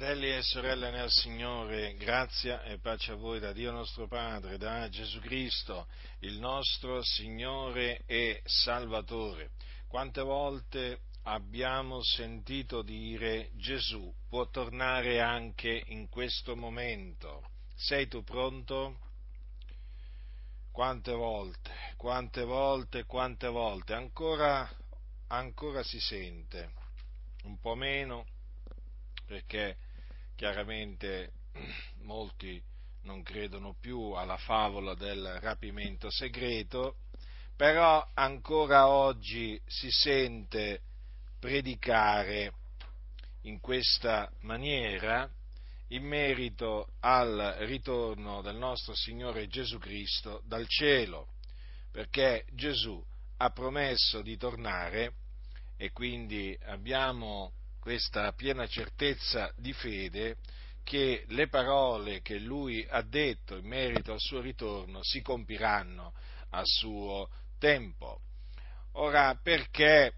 Fratelli e sorelle nel Signore, grazia e pace a voi da Dio nostro Padre, da Gesù Cristo, il nostro Signore e Salvatore. Quante volte abbiamo sentito dire: Gesù può tornare anche in questo momento. Sei tu pronto? Quante volte, ancora si sente, un po' meno, perché chiaramente molti non credono più alla favola del rapimento segreto, però ancora oggi si sente predicare in questa maniera in merito al ritorno del nostro Signore Gesù Cristo dal cielo, perché Gesù ha promesso di tornare e quindi abbiamo questa piena certezza di fede che le parole che Lui ha detto in merito al suo ritorno si compiranno a suo tempo. Ora, perché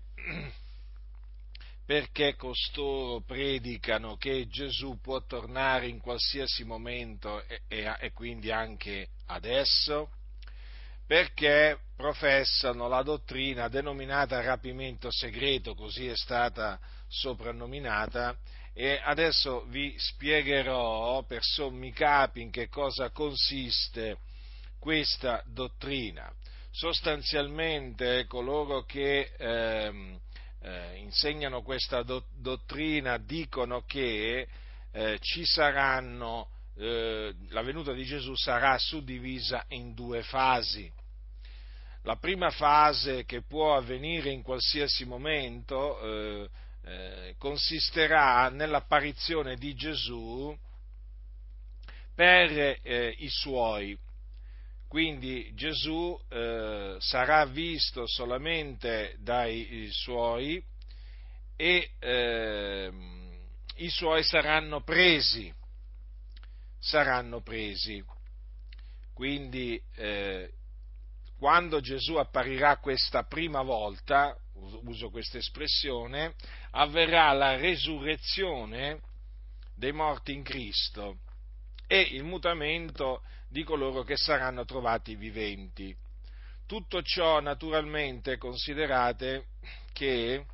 costoro predicano che Gesù può tornare in qualsiasi momento e quindi anche adesso? Perché professano la dottrina denominata rapimento segreto, così è stata soprannominata, e adesso vi spiegherò per sommi capi in che cosa consiste questa dottrina. Sostanzialmente coloro che insegnano questa dottrina dicono che la venuta di Gesù sarà suddivisa in due fasi. La prima fase, che può avvenire in qualsiasi momento, consisterà nell'apparizione di Gesù per i suoi. Quindi Gesù sarà visto solamente dai suoi e i suoi saranno presi. Quindi quando Gesù apparirà questa prima volta, uso questa espressione, avverrà la resurrezione dei morti in Cristo e il mutamento di coloro che saranno trovati viventi. Tutto ciò, naturalmente, considerate che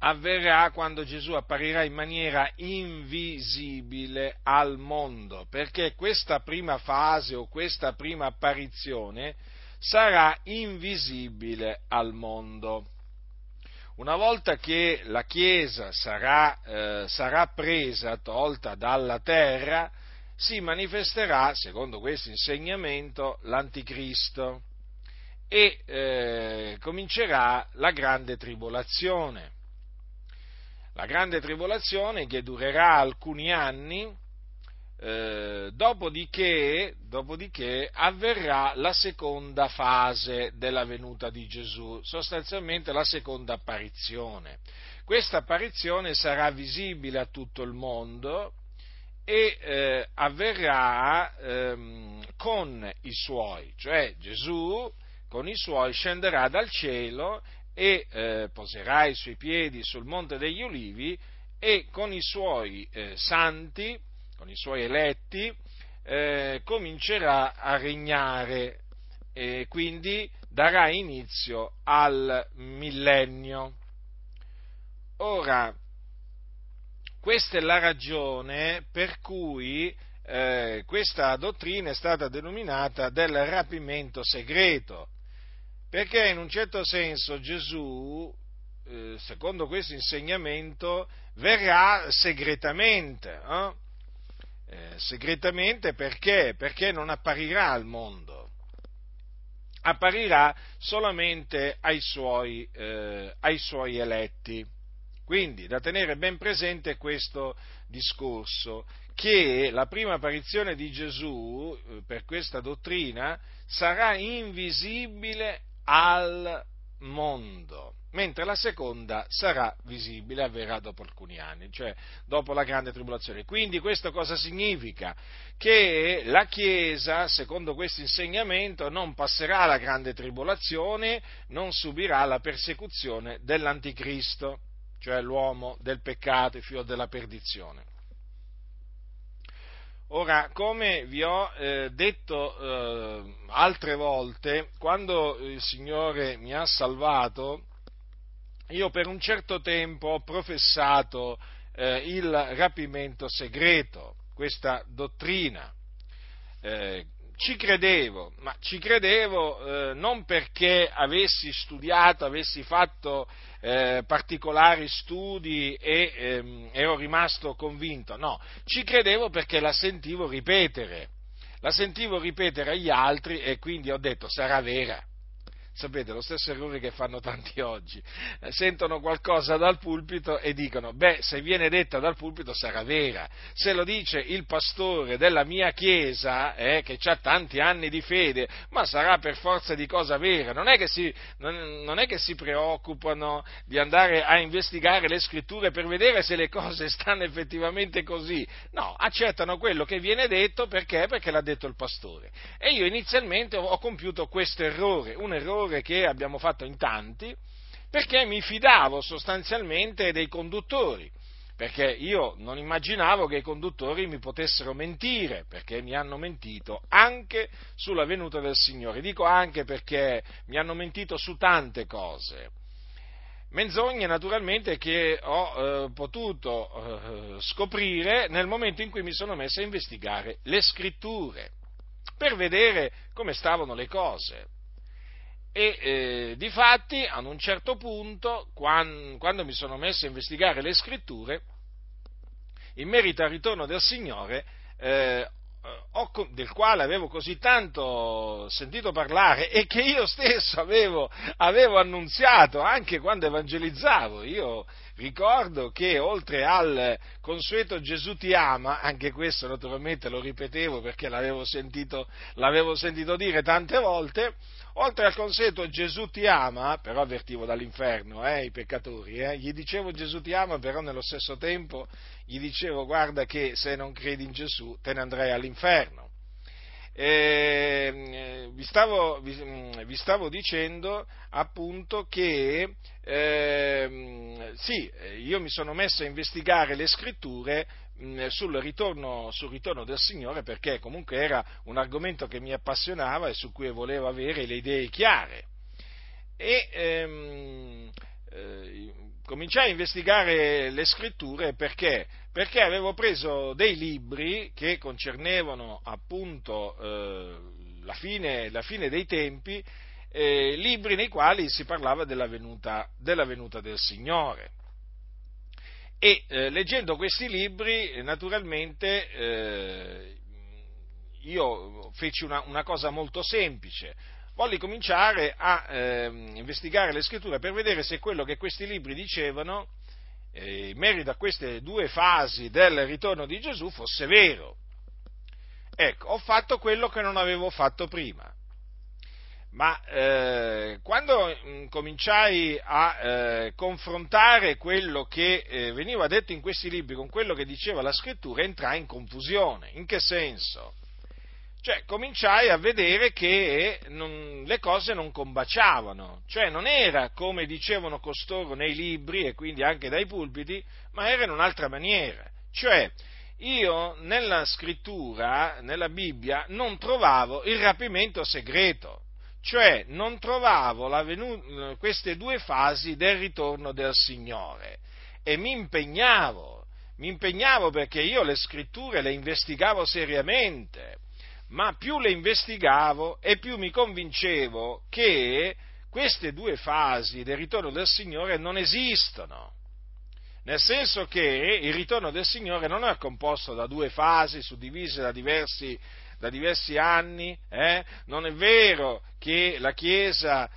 avverrà quando Gesù apparirà in maniera invisibile al mondo, perché questa prima fase o questa prima apparizione sarà invisibile al mondo. Una volta che la Chiesa sarà presa, tolta dalla terra, si manifesterà, secondo questo insegnamento, l'Anticristo e comincerà la grande tribolazione. La grande tribolazione che durerà alcuni anni, dopodiché avverrà la seconda fase della venuta di Gesù, sostanzialmente la seconda apparizione. Questa apparizione sarà visibile a tutto il mondo e avverrà con i suoi, cioè Gesù con i suoi scenderà dal cielo e poserà i suoi piedi sul Monte degli Ulivi e con i suoi santi, con i suoi eletti, comincerà a regnare e quindi darà inizio al millennio. Ora, questa è la ragione per cui questa dottrina è stata denominata del rapimento segreto, perché in un certo senso Gesù, secondo questo insegnamento, verrà segretamente perché non apparirà al mondo, apparirà solamente ai suoi eletti. Quindi, da tenere ben presente questo discorso, che la prima apparizione di Gesù, per questa dottrina, sarà invisibile al mondo, mentre la seconda sarà visibile, avverrà dopo alcuni anni, cioè dopo la grande tribolazione. Quindi questo cosa significa? Che la Chiesa, secondo questo insegnamento, non passerà alla grande tribolazione, non subirà la persecuzione dell'Anticristo. cioè l'uomo del peccato, il figlio della perdizione. Ora, come vi ho detto altre volte, quando il Signore mi ha salvato, io per un certo tempo ho professato il rapimento segreto, questa dottrina. Ci credevo, ma ci credevo non perché avessi studiato, avessi fatto particolari studi e ero rimasto convinto, no, ci credevo perché la sentivo ripetere agli altri e quindi ho detto sarà vera. Sapete, lo stesso errore che fanno tanti oggi, sentono qualcosa dal pulpito e dicono, beh, se viene detta dal pulpito sarà vera, se lo dice il pastore della mia chiesa, che ha tanti anni di fede, ma sarà per forza di cosa vera, non è che si preoccupano di andare a investigare le scritture per vedere se le cose stanno effettivamente così, no, accettano quello che viene detto perché l'ha detto il pastore, e io inizialmente ho compiuto questo errore, un errore che abbiamo fatto in tanti, perché mi fidavo sostanzialmente dei conduttori, perché io non immaginavo che i conduttori mi potessero mentire, perché mi hanno mentito anche sulla venuta del Signore, dico anche perché mi hanno mentito su tante cose, menzogne naturalmente che ho potuto scoprire nel momento in cui mi sono messo a investigare le scritture, per vedere come stavano le cose. E difatti, ad un certo punto, quando mi sono messo a investigare le scritture, in merito al ritorno del Signore, del quale avevo così tanto sentito parlare e che io stesso avevo annunziato anche quando evangelizzavo, io ricordo che oltre al consueto Gesù ti ama, anche questo naturalmente lo ripetevo perché l'avevo sentito dire tante volte, oltre al consueto Gesù ti ama, però avvertivo dall'inferno i peccatori, gli dicevo Gesù ti ama, però nello stesso tempo gli dicevo guarda che se non credi in Gesù te ne andrai all'inferno. Vi stavo dicendo appunto che sì, io mi sono messo a investigare le scritture sul ritorno del Signore, perché comunque era un argomento che mi appassionava e su cui volevo avere le idee chiare, e cominciai a investigare le scritture perché avevo preso dei libri che concernevano appunto la fine dei tempi, libri nei quali si parlava della venuta del Signore. E leggendo questi libri, naturalmente, io feci una cosa molto semplice, volli cominciare a investigare le scritture per vedere se quello che questi libri dicevano in merito a queste due fasi del ritorno di Gesù fosse vero. Ecco, ho fatto quello che non avevo fatto prima, ma quando cominciai a confrontare quello che veniva detto in questi libri con quello che diceva la scrittura, entrai in confusione. In che senso? Cioè, cominciai a vedere che le cose non combaciavano, cioè non era come dicevano costoro nei libri e quindi anche dai pulpiti, ma era in un'altra maniera, cioè io nella scrittura, nella Bibbia, non trovavo il rapimento segreto, cioè non trovavo queste due fasi del ritorno del Signore, e mi impegnavo perché io le scritture le investigavo seriamente, ma più le investigavo e più mi convincevo che queste due fasi del ritorno del Signore non esistono, nel senso che il ritorno del Signore non è composto da due fasi suddivise da diversi anni, non è vero che la Chiesa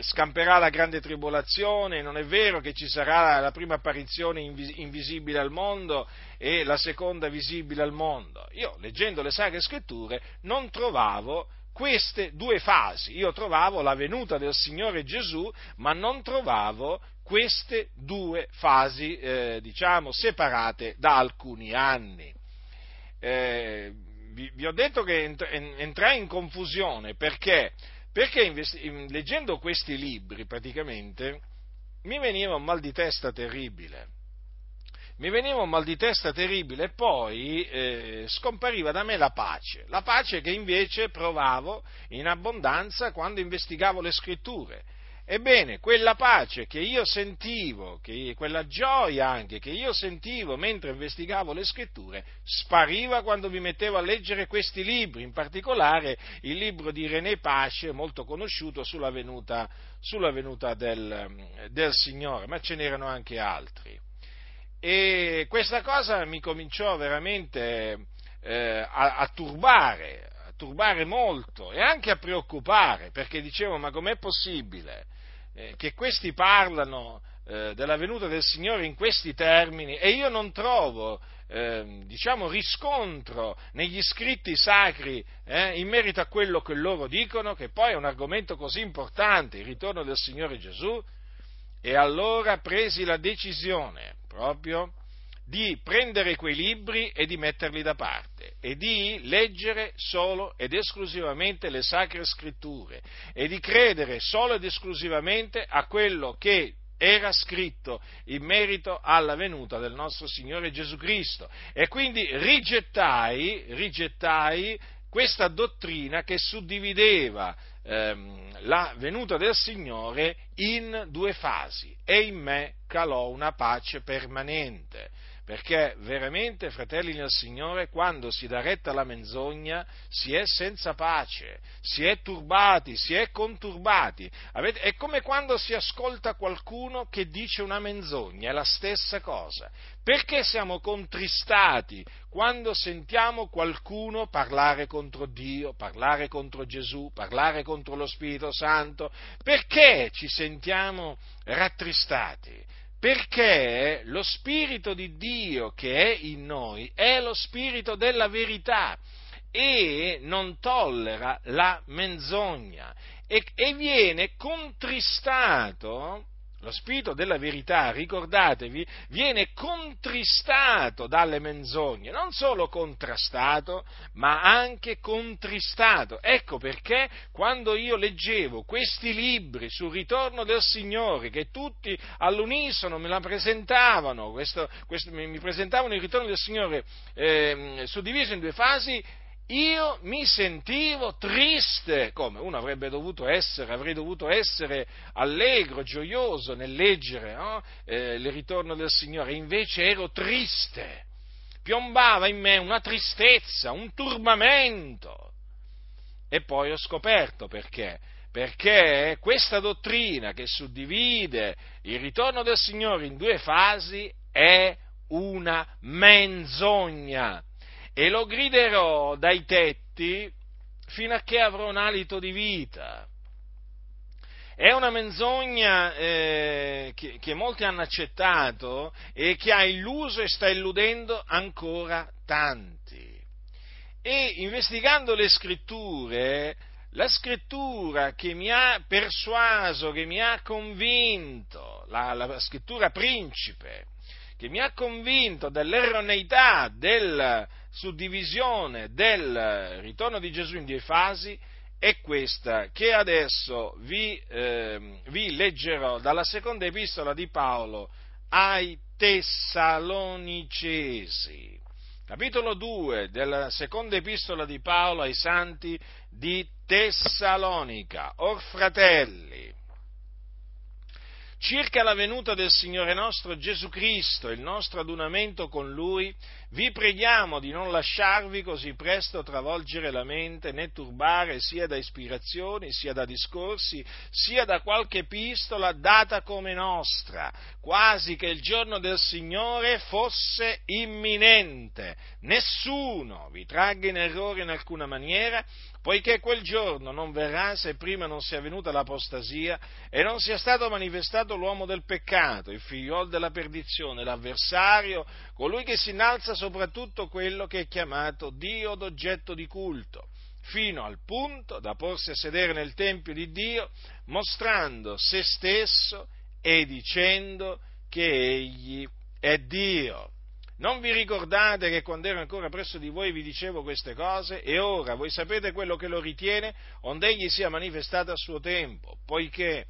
scamperà la grande tribolazione, non è vero che ci sarà la prima apparizione invisibile al mondo e la seconda visibile al mondo. Io, leggendo le Sacre Scritture, non trovavo queste due fasi, io trovavo la venuta del Signore Gesù, ma non trovavo queste due fasi, separate da alcuni anni. Vi ho detto che entrai in confusione perché leggendo questi libri praticamente mi veniva un mal di testa terribile. Mi veniva un mal di testa terribile e poi scompariva da me la pace che invece provavo in abbondanza quando investigavo le scritture. Ebbene, quella pace che io sentivo, quella gioia anche che io sentivo mentre investigavo le scritture, spariva quando mi mettevo a leggere questi libri, in particolare il libro di René Pache, molto conosciuto, sulla venuta del Signore, ma ce n'erano anche altri. E questa cosa mi cominciò veramente a turbare molto e anche a preoccupare, perché dicevo: ma com'è possibile che questi parlano della venuta del Signore in questi termini e io non trovo riscontro negli scritti sacri in merito a quello che loro dicono, che poi è un argomento così importante, il ritorno del Signore Gesù? E allora presi la decisione proprio di prendere quei libri e di metterli da parte e di leggere solo ed esclusivamente le Sacre Scritture e di credere solo ed esclusivamente a quello che era scritto in merito alla venuta del nostro Signore Gesù Cristo. E quindi rigettai questa dottrina che suddivideva la venuta del Signore in due fasi, e in me calò una pace permanente, perché veramente, fratelli nel Signore, quando si dà retta alla menzogna si è senza pace, si è turbati, si è conturbati. È come quando si ascolta qualcuno che dice una menzogna, è la stessa cosa. Perché siamo contristati quando sentiamo qualcuno parlare contro Dio, parlare contro Gesù, parlare contro lo Spirito Santo? Perché ci sentiamo rattristati? Perché lo Spirito di Dio che è in noi è lo Spirito della verità e non tollera la menzogna e viene contristato, lo Spirito della verità, ricordatevi, viene contristato dalle menzogne, non solo contrastato, ma anche contristato. Ecco perché quando io leggevo questi libri sul ritorno del Signore, che tutti all'unisono me la presentavano, mi presentavano il ritorno del Signore suddiviso in due fasi, io mi sentivo triste, come uno avrei dovuto essere allegro, gioioso nel leggere il ritorno del Signore, invece ero triste, piombava in me una tristezza, un turbamento. E poi ho scoperto perché. Perché questa dottrina che suddivide il ritorno del Signore in due fasi è una menzogna. E lo griderò dai tetti fino a che avrò un alito di vita. È una menzogna che molti hanno accettato e che ha illuso e sta illudendo ancora tanti. E investigando le scritture, la scrittura che mi ha persuaso, che mi ha convinto, la scrittura principe, che mi ha convinto dell'erroneità della suddivisione del ritorno di Gesù in due fasi, è questa che adesso vi leggerò dalla seconda epistola di Paolo ai Tessalonicesi, capitolo 2 della seconda epistola di Paolo ai santi di Tessalonica. Or fratelli, circa la venuta del Signore nostro Gesù Cristo e il nostro adunamento con Lui, vi preghiamo di non lasciarvi così presto travolgere la mente, né turbare sia da ispirazioni, sia da discorsi, sia da qualche epistola data come nostra, quasi che il giorno del Signore fosse imminente. Nessuno vi tragga in errore in alcuna maniera, poiché quel giorno non verrà se prima non sia venuta l'apostasia e non sia stato manifestato l'uomo del peccato, il figliol della perdizione, l'avversario, colui che si innalza soprattutto quello che è chiamato Dio d'oggetto di culto, fino al punto da porsi a sedere nel tempio di Dio, mostrando se stesso e dicendo che egli è Dio. Non vi ricordate che quando ero ancora presso di voi vi dicevo queste cose? E ora voi sapete quello che lo ritiene, onde egli sia manifestato a suo tempo, poiché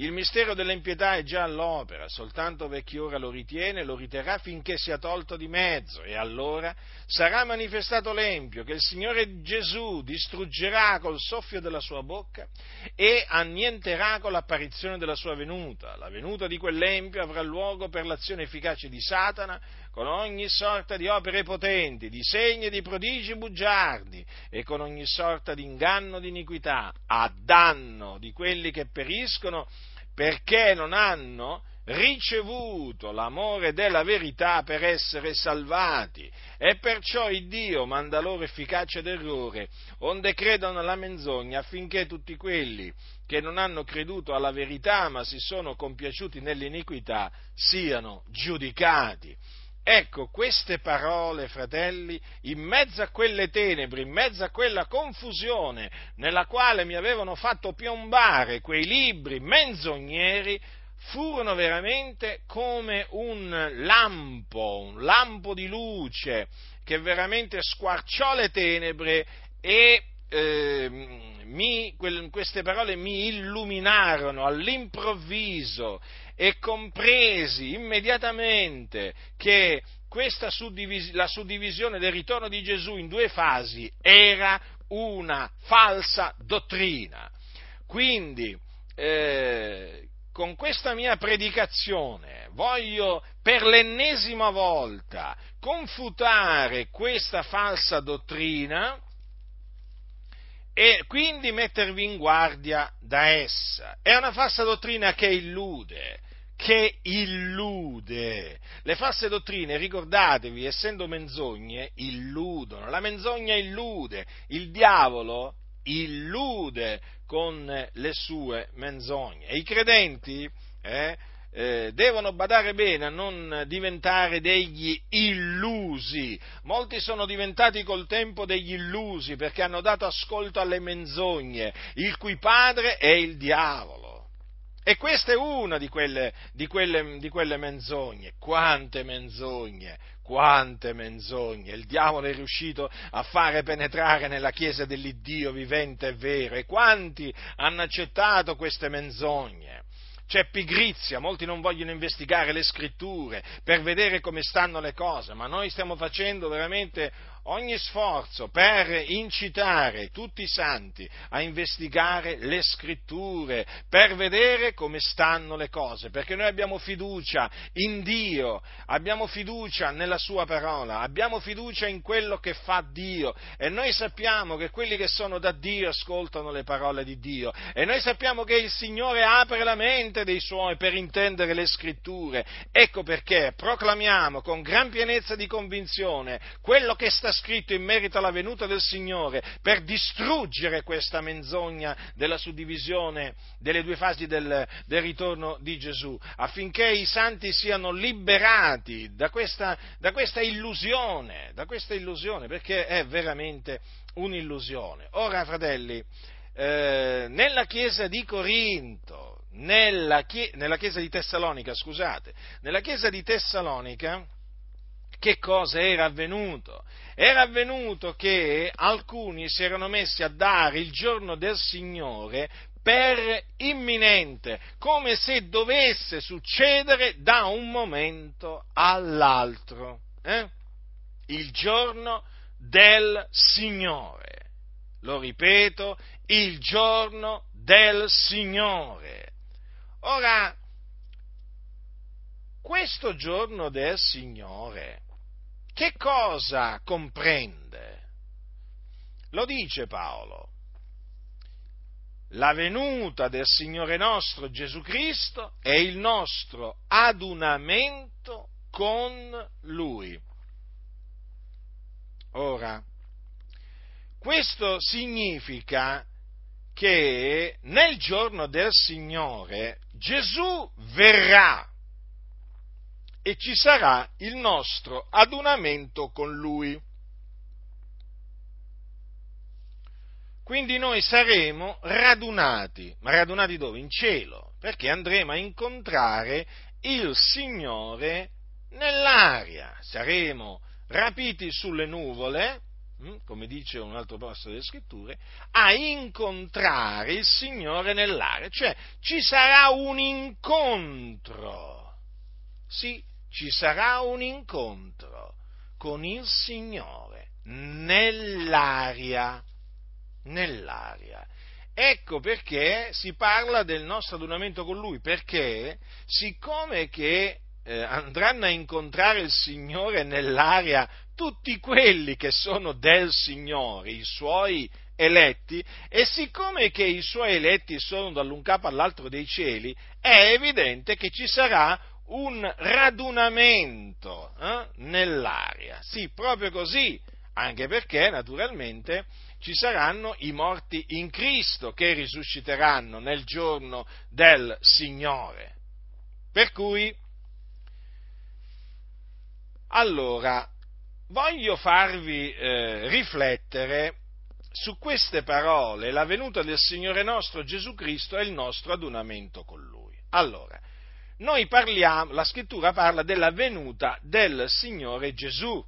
Il mistero dell'impietà è già all'opera, soltanto per chi ora lo ritiene, lo riterrà finché sia tolto di mezzo, e allora sarà manifestato l'empio che il Signore Gesù distruggerà col soffio della sua bocca e annienterà con l'apparizione della sua venuta. La venuta di quell'empio avrà luogo per l'azione efficace di Satana, con ogni sorta di opere potenti, di segni e di prodigi bugiardi, e con ogni sorta di inganno di iniquità, a danno di quelli che periscono perché non hanno ricevuto l'amore della verità per essere salvati, e perciò il Dio manda loro efficacia d'errore, onde credano alla menzogna, affinché tutti quelli che non hanno creduto alla verità ma si sono compiaciuti nell'iniquità siano giudicati. Ecco, queste parole, fratelli, in mezzo a quelle tenebre, in mezzo a quella confusione nella quale mi avevano fatto piombare quei libri menzogneri, furono veramente come un lampo di luce che veramente squarciò le tenebre e queste parole mi illuminarono all'improvviso e compresi immediatamente che questa la suddivisione del ritorno di Gesù in due fasi era una falsa dottrina. Quindi, con questa mia predicazione voglio per l'ennesima volta confutare questa falsa dottrina e quindi mettervi in guardia da essa. È una falsa dottrina che illude, Le false dottrine, ricordatevi, essendo menzogne, illudono. La menzogna illude, il diavolo illude con le sue menzogne. E i credenti devono badare bene a non diventare degli illusi. Molti sono diventati col tempo degli illusi perché hanno dato ascolto alle menzogne, il cui padre è il diavolo. E questa è una di quelle menzogne. Quante menzogne! Il diavolo è riuscito a fare penetrare nella Chiesa dell'Iddio vivente e vero. E quanti hanno accettato queste menzogne? C'è pigrizia, molti non vogliono investigare le scritture per vedere come stanno le cose, ma noi stiamo facendo veramente ogni sforzo per incitare tutti i santi a investigare le scritture, per vedere come stanno le cose, perché noi abbiamo fiducia in Dio, abbiamo fiducia nella sua parola, abbiamo fiducia in quello che fa Dio, e noi sappiamo che quelli che sono da Dio ascoltano le parole di Dio, e noi sappiamo che il Signore apre la mente dei suoi per intendere le scritture. Ecco perché proclamiamo con gran pienezza di convinzione quello che sta scritto in merito alla venuta del Signore per distruggere questa menzogna della suddivisione delle due fasi del ritorno di Gesù, affinché i santi siano liberati da questa illusione, perché è veramente un'illusione. Ora, fratelli, nella Chiesa di Corinto, nella Chiesa di Tessalonica, che cosa era avvenuto? Era avvenuto che alcuni si erano messi a dare il giorno del Signore per imminente, come se dovesse succedere da un momento all'altro. Il giorno del Signore. Lo ripeto, il giorno del Signore. Ora, questo giorno del Signore che cosa comprende? Lo dice Paolo. La venuta del Signore nostro Gesù Cristo e il nostro adunamento con Lui. Ora, questo significa che nel giorno del Signore Gesù verrà e ci sarà il nostro adunamento con Lui. Quindi noi saremo radunati, ma radunati dove? In cielo, perché andremo a incontrare il Signore nell'aria, saremo rapiti sulle nuvole come dice un altro posto delle Scritture, a incontrare il Signore nell'aria, cioè ci sarà un incontro, sì, ci sarà un incontro con il Signore nell'aria. Ecco perché si parla del nostro adunamento con Lui, perché siccome che andranno a incontrare il Signore nell'aria tutti quelli che sono del Signore, i Suoi eletti, e siccome che i Suoi eletti sono dall'un capo all'altro dei cieli, è evidente che ci sarà un radunamento nell'aria. Sì, proprio così, anche perché naturalmente ci saranno i morti in Cristo che risusciteranno nel giorno del Signore. Per cui, allora, voglio farvi riflettere su queste parole: la venuta del Signore nostro Gesù Cristo e il nostro adunamento con Lui. Allora, noi parliamo, la Scrittura parla della venuta del Signore Gesù,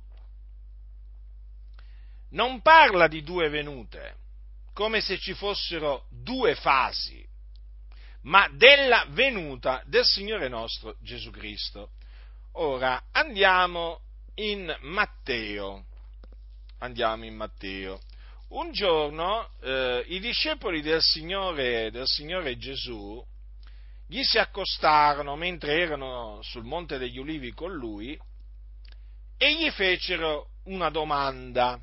non parla di due venute, come se ci fossero due fasi, ma della venuta del Signore nostro Gesù Cristo. Ora andiamo in Matteo. Un giorno i discepoli del Signore Gesù gli si accostarono mentre erano sul Monte degli Ulivi con Lui e gli fecero una domanda: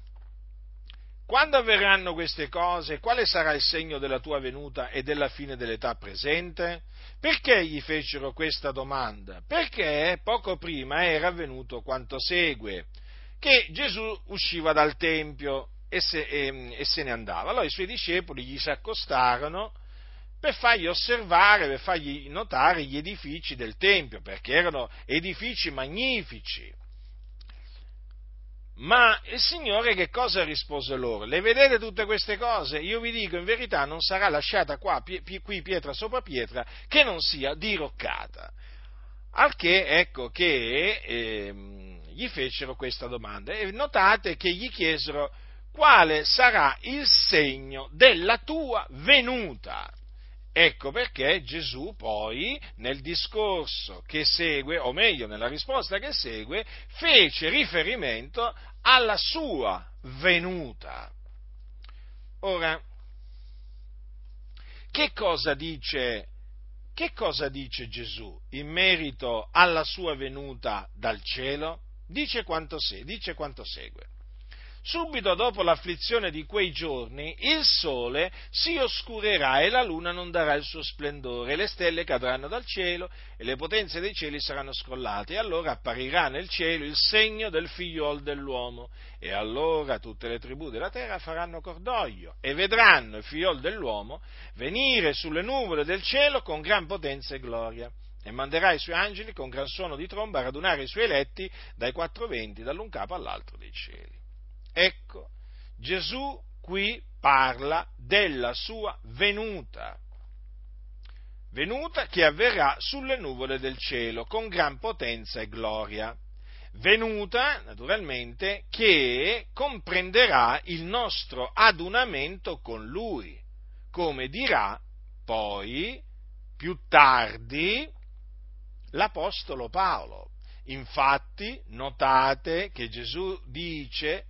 quando avverranno queste cose? Quale sarà il segno della tua venuta e della fine dell'età presente? Perché gli fecero questa domanda? Perché poco prima era avvenuto quanto segue, che Gesù usciva dal Tempio e se ne andava. Allora i suoi discepoli gli si accostarono per fargli osservare, per fargli notare gli edifici del Tempio, perché erano edifici magnifici. Ma il Signore che cosa rispose loro? Le vedete tutte queste cose? Io vi dico, in verità non sarà lasciata qui pietra sopra pietra che non sia diroccata. Al che, ecco che gli fecero questa domanda, e notate che gli chiesero: quale sarà il segno della tua venuta? Ecco perché Gesù poi, nel discorso che segue, o meglio nella risposta che segue, fece riferimento alla sua venuta. Ora, che cosa dice Gesù in merito alla sua venuta dal cielo? Dice quanto segue. Subito dopo l'afflizione di quei giorni, il sole si oscurerà e la luna non darà il suo splendore, le stelle cadranno dal cielo e le potenze dei cieli saranno scrollate, e allora apparirà nel cielo il segno del figliol dell'uomo, e allora tutte le tribù della terra faranno cordoglio e vedranno il figliol dell'uomo venire sulle nuvole del cielo con gran potenza e gloria. E manderà i suoi angeli con gran suono di tromba a radunare i suoi eletti dai quattro venti, dall'un capo all'altro dei cieli. Ecco, Gesù qui parla della sua venuta che avverrà sulle nuvole del cielo con gran potenza e gloria, venuta naturalmente che comprenderà il nostro adunamento con Lui, come dirà poi più tardi l'Apostolo Paolo. Infatti, notate che Gesù dice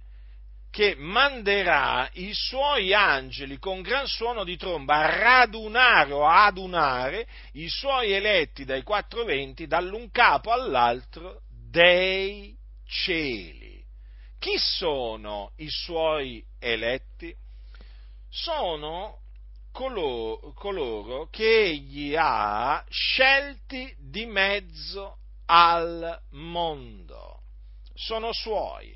che manderà i suoi angeli con gran suono di tromba a radunare o adunare i suoi eletti dai quattro venti, dall'un capo all'altro dei cieli. Chi sono i suoi eletti? Sono coloro che egli ha scelti di mezzo al mondo. Sono suoi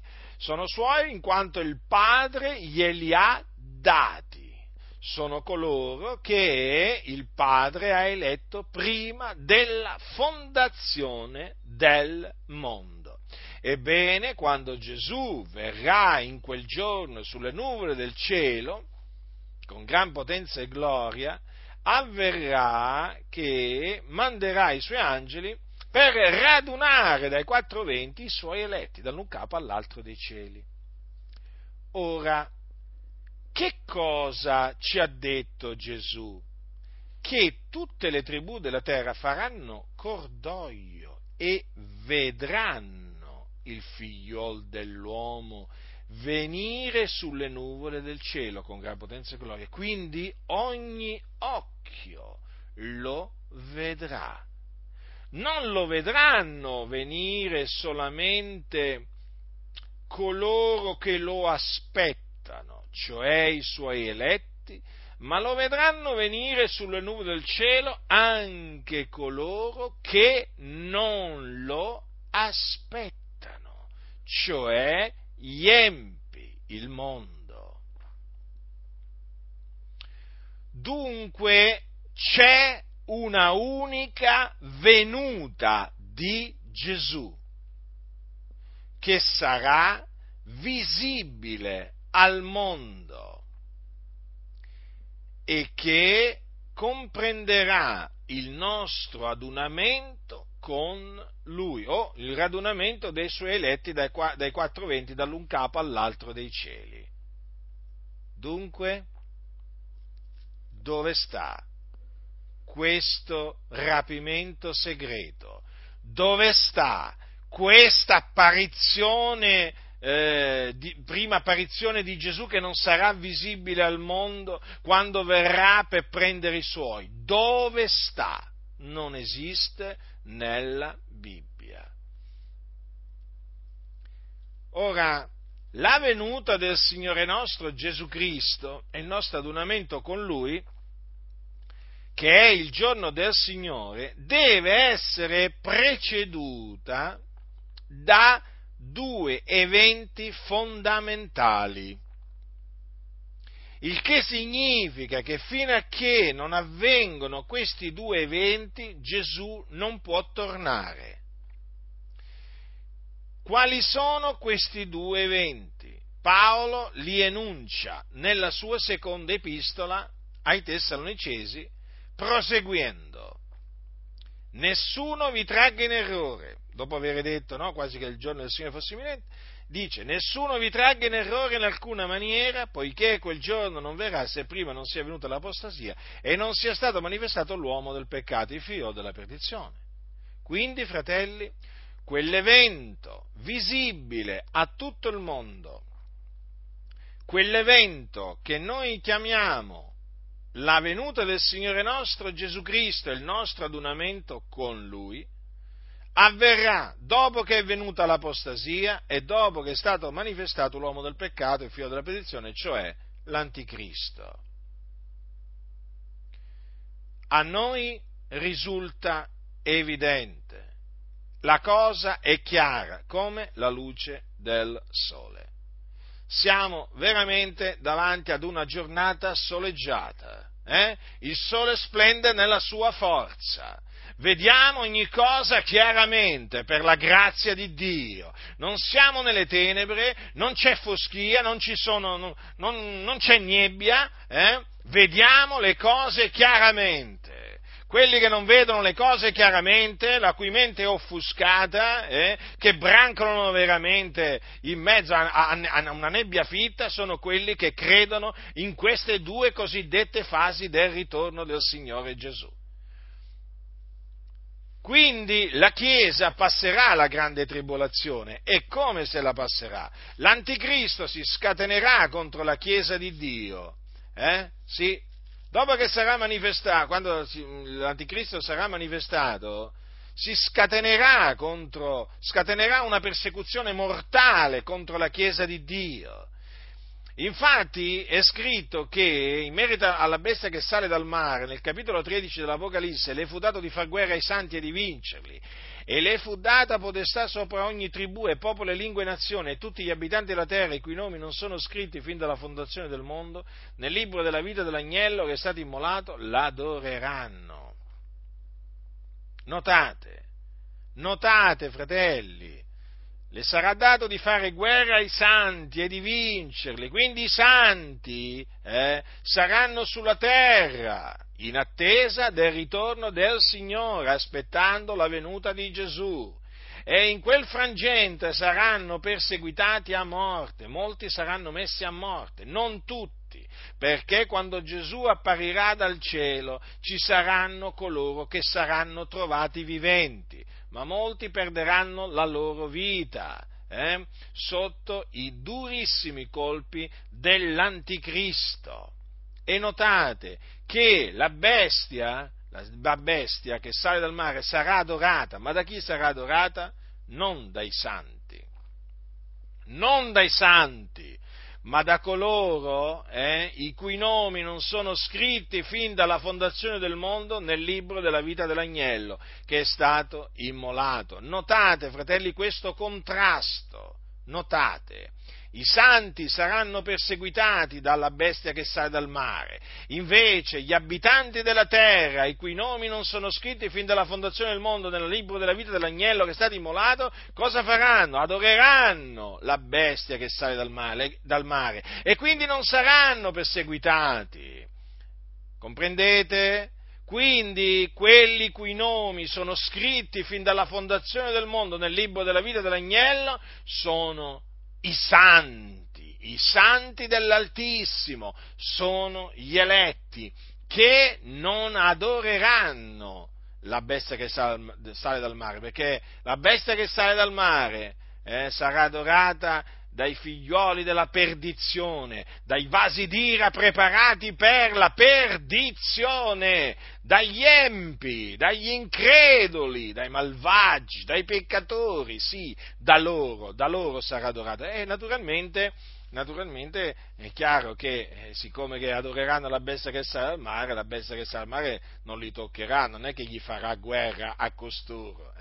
in quanto il Padre glieli ha dati, sono coloro che il Padre ha eletto prima della fondazione del mondo. Ebbene, quando Gesù verrà in quel giorno sulle nuvole del cielo, con gran potenza e gloria, avverrà che manderà i suoi angeli per radunare dai quattro venti i suoi eletti, dall'un capo all'altro dei cieli. Ora, che cosa ci ha detto Gesù? Che tutte le tribù della terra faranno cordoglio e vedranno il Figliol dell'uomo venire sulle nuvole del cielo con gran potenza e gloria. Quindi ogni occhio lo vedrà. Non lo vedranno venire solamente coloro che lo aspettano, cioè i suoi eletti, ma lo vedranno venire sulle nuvole del cielo anche coloro che non lo aspettano, cioè gli empi, il mondo. Dunque c'è una unica venuta di Gesù, che sarà visibile al mondo e che comprenderà il nostro radunamento con Lui, o il radunamento dei Suoi eletti dai quattro venti, dall'un capo all'altro dei cieli. Dunque, dove sta questo rapimento segreto? Dove sta questa apparizione, prima apparizione di Gesù che non sarà visibile al mondo quando verrà per prendere i suoi? Dove sta? Non esiste nella Bibbia. Ora, la venuta del Signore nostro Gesù Cristo e il nostro adunamento con Lui, che è il giorno del Signore, deve essere preceduta da due eventi fondamentali, il che significa che fino a che non avvengono questi due eventi, Gesù non può tornare. Quali sono questi due eventi? Paolo li enuncia nella sua seconda epistola ai Tessalonicesi, proseguendo: nessuno vi tragga in errore. Dopo aver detto, no, quasi che il giorno del Signore fosse imminente, dice: nessuno vi tragga in errore in alcuna maniera, poiché quel giorno non verrà se prima non sia venuta l'apostasia e non sia stato manifestato l'uomo del peccato, il figlio della perdizione. Quindi, fratelli, quell'evento visibile a tutto il mondo, quell'evento che noi chiamiamo la venuta del Signore nostro Gesù Cristo e il nostro adunamento con Lui, avverrà dopo che è venuta l'apostasia e dopo che è stato manifestato l'uomo del peccato e il figlio della perdizione, cioè l'anticristo. A noi risulta evidente, la cosa è chiara come la luce del sole. Siamo veramente davanti ad una giornata soleggiata, eh? Il sole splende nella sua forza. Vediamo ogni cosa chiaramente per la grazia di Dio. Non siamo nelle tenebre, non c'è foschia, non c'è nebbia, eh? Vediamo le cose chiaramente. Quelli che non vedono le cose chiaramente, la cui mente è offuscata, che brancolano veramente in mezzo a una nebbia fitta, sono quelli che credono in queste due cosiddette fasi del ritorno del Signore Gesù. Quindi la Chiesa passerà la grande tribolazione, e come se la passerà? L'anticristo si scatenerà contro la Chiesa di Dio, sì. Dopo che sarà manifestato, quando l'anticristo sarà manifestato, si scatenerà una persecuzione mortale contro la Chiesa di Dio. Infatti è scritto che, in merito alla bestia che sale dal mare, nel capitolo 13 dell'Apocalisse, le fu dato di far guerra ai santi e di vincerli, e le fu data potestà sopra ogni tribù e popolo e lingua e nazione, e tutti gli abitanti della terra, i cui nomi non sono scritti fin dalla fondazione del mondo nel libro della vita dell'agnello che è stato immolato, l'adoreranno. Notate, fratelli, le sarà dato di fare guerra ai santi e di vincerli, quindi i santi saranno sulla terra in attesa del ritorno del Signore, aspettando la venuta di Gesù. e in quel frangente saranno perseguitati a morte, molti saranno messi a morte, non tutti, perché quando Gesù apparirà dal cielo ci saranno coloro che saranno trovati viventi, ma molti perderanno la loro vita sotto i durissimi colpi dell'anticristo. E notate che la bestia che sale dal mare sarà adorata, ma da chi sarà adorata? Non dai santi, ma da coloro i cui nomi non sono scritti fin dalla fondazione del mondo nel libro della vita dell'agnello che è stato immolato. Notate, fratelli, questo contrasto, notate. I santi saranno perseguitati dalla bestia che sale dal mare, invece gli abitanti della terra, i cui nomi non sono scritti fin dalla fondazione del mondo nel libro della vita dell'agnello che è stato immolato, cosa faranno? Adoreranno la bestia che sale dal mare e quindi non saranno perseguitati. Comprendete? Quindi quelli cui nomi sono scritti fin dalla fondazione del mondo nel libro della vita dell'agnello sono i santi dell'Altissimo, sono gli eletti che non adoreranno la bestia che sale dal mare, perché la bestia che sale dal mare sarà adorata dai figlioli della perdizione, dai vasi d'ira preparati per la perdizione, dagli empi, dagli increduli, dai malvagi, dai peccatori, sì, da loro sarà adorata. E naturalmente è chiaro che siccome che adoreranno la bestia che sale al mare, la bestia che sale al mare non li toccherà, non è che gli farà guerra a costoro,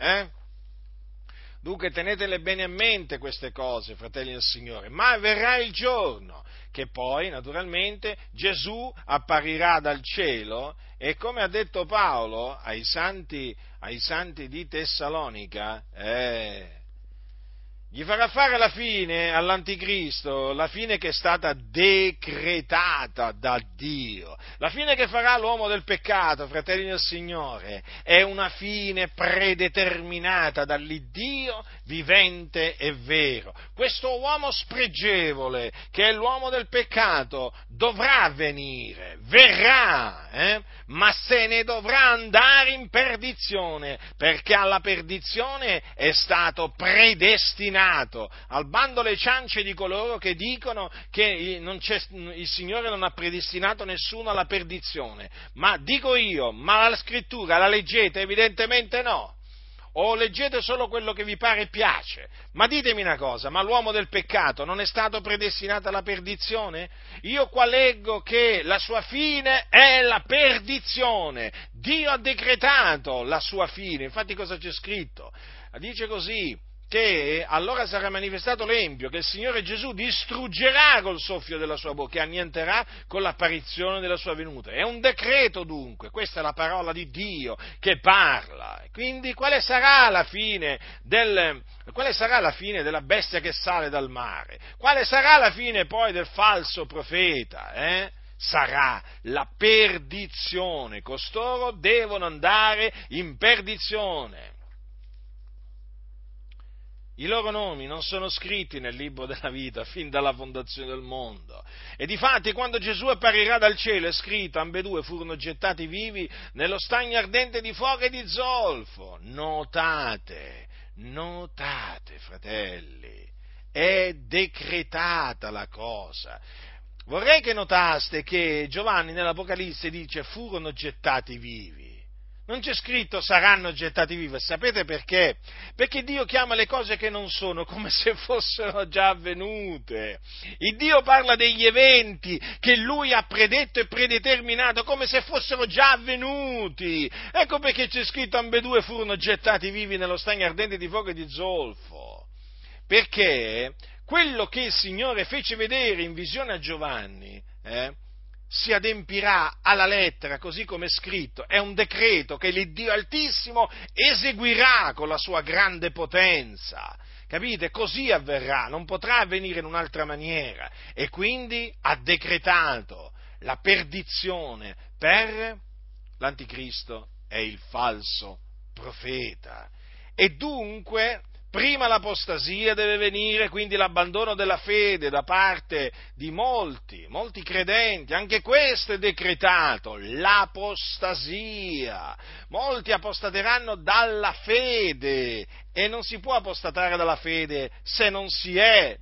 Dunque tenetele bene a mente queste cose, fratelli del Signore, ma verrà il giorno che poi, naturalmente, Gesù apparirà dal cielo e, come ha detto Paolo ai santi di Tessalonica, gli farà fare la fine all'anticristo, la fine che è stata decretata da Dio. La fine che farà l'uomo del peccato, fratelli del Signore, è una fine predeterminata dall'Iddio vivente e vero. Questo uomo spregevole, che è l'uomo del peccato, dovrà venire, verrà, ma se ne dovrà andare in perdizione, perché alla perdizione è stato predestinato. Al bando le ciance di coloro che dicono che il Signore non ha predestinato nessuno alla perdizione. Ma dico io, ma la scrittura la leggete? Evidentemente no. O leggete solo quello che vi pare e piace. Ma ditemi una cosa, ma l'uomo del peccato non è stato predestinato alla perdizione? Io qua leggo che la sua fine è la perdizione. Dio ha decretato la sua fine. Infatti cosa c'è scritto? Dice così: che allora sarà manifestato l'empio, che il Signore Gesù distruggerà col soffio della sua bocca e annienterà con l'apparizione della sua venuta. È un decreto, dunque, questa è la parola di Dio che parla. Quindi quale sarà la fine della bestia che sale dal mare? Quale sarà la fine poi del falso profeta? Sarà la perdizione. Costoro devono andare in perdizione. I loro nomi non sono scritti nel libro della vita fin dalla fondazione del mondo. E difatti, quando Gesù apparirà dal cielo, è scritto: ambedue furono gettati vivi nello stagno ardente di fuoco e di zolfo. Notate, fratelli, è decretata la cosa. Vorrei che notaste che Giovanni nell'Apocalisse dice: furono gettati vivi. Non c'è scritto saranno gettati vivi, sapete perché? Perché Dio chiama le cose che non sono come se fossero già avvenute. Il Dio parla degli eventi che Lui ha predetto e predeterminato come se fossero già avvenuti. Ecco perché c'è scritto: ambedue furono gettati vivi nello stagno ardente di fuoco e di zolfo. Perché quello che il Signore fece vedere in visione a Giovanni, si adempirà alla lettera, così come è scritto. È un decreto che l'Iddio Altissimo eseguirà con la sua grande potenza. Capite? Così avverrà, non potrà avvenire in un'altra maniera. E quindi ha decretato la perdizione per l'anticristo e il falso profeta. E dunque Prima l'apostasia deve venire, quindi l'abbandono della fede da parte di molti credenti, anche questo è decretato, l'apostasia. Molti apostateranno dalla fede e non si può apostatare dalla fede se non si è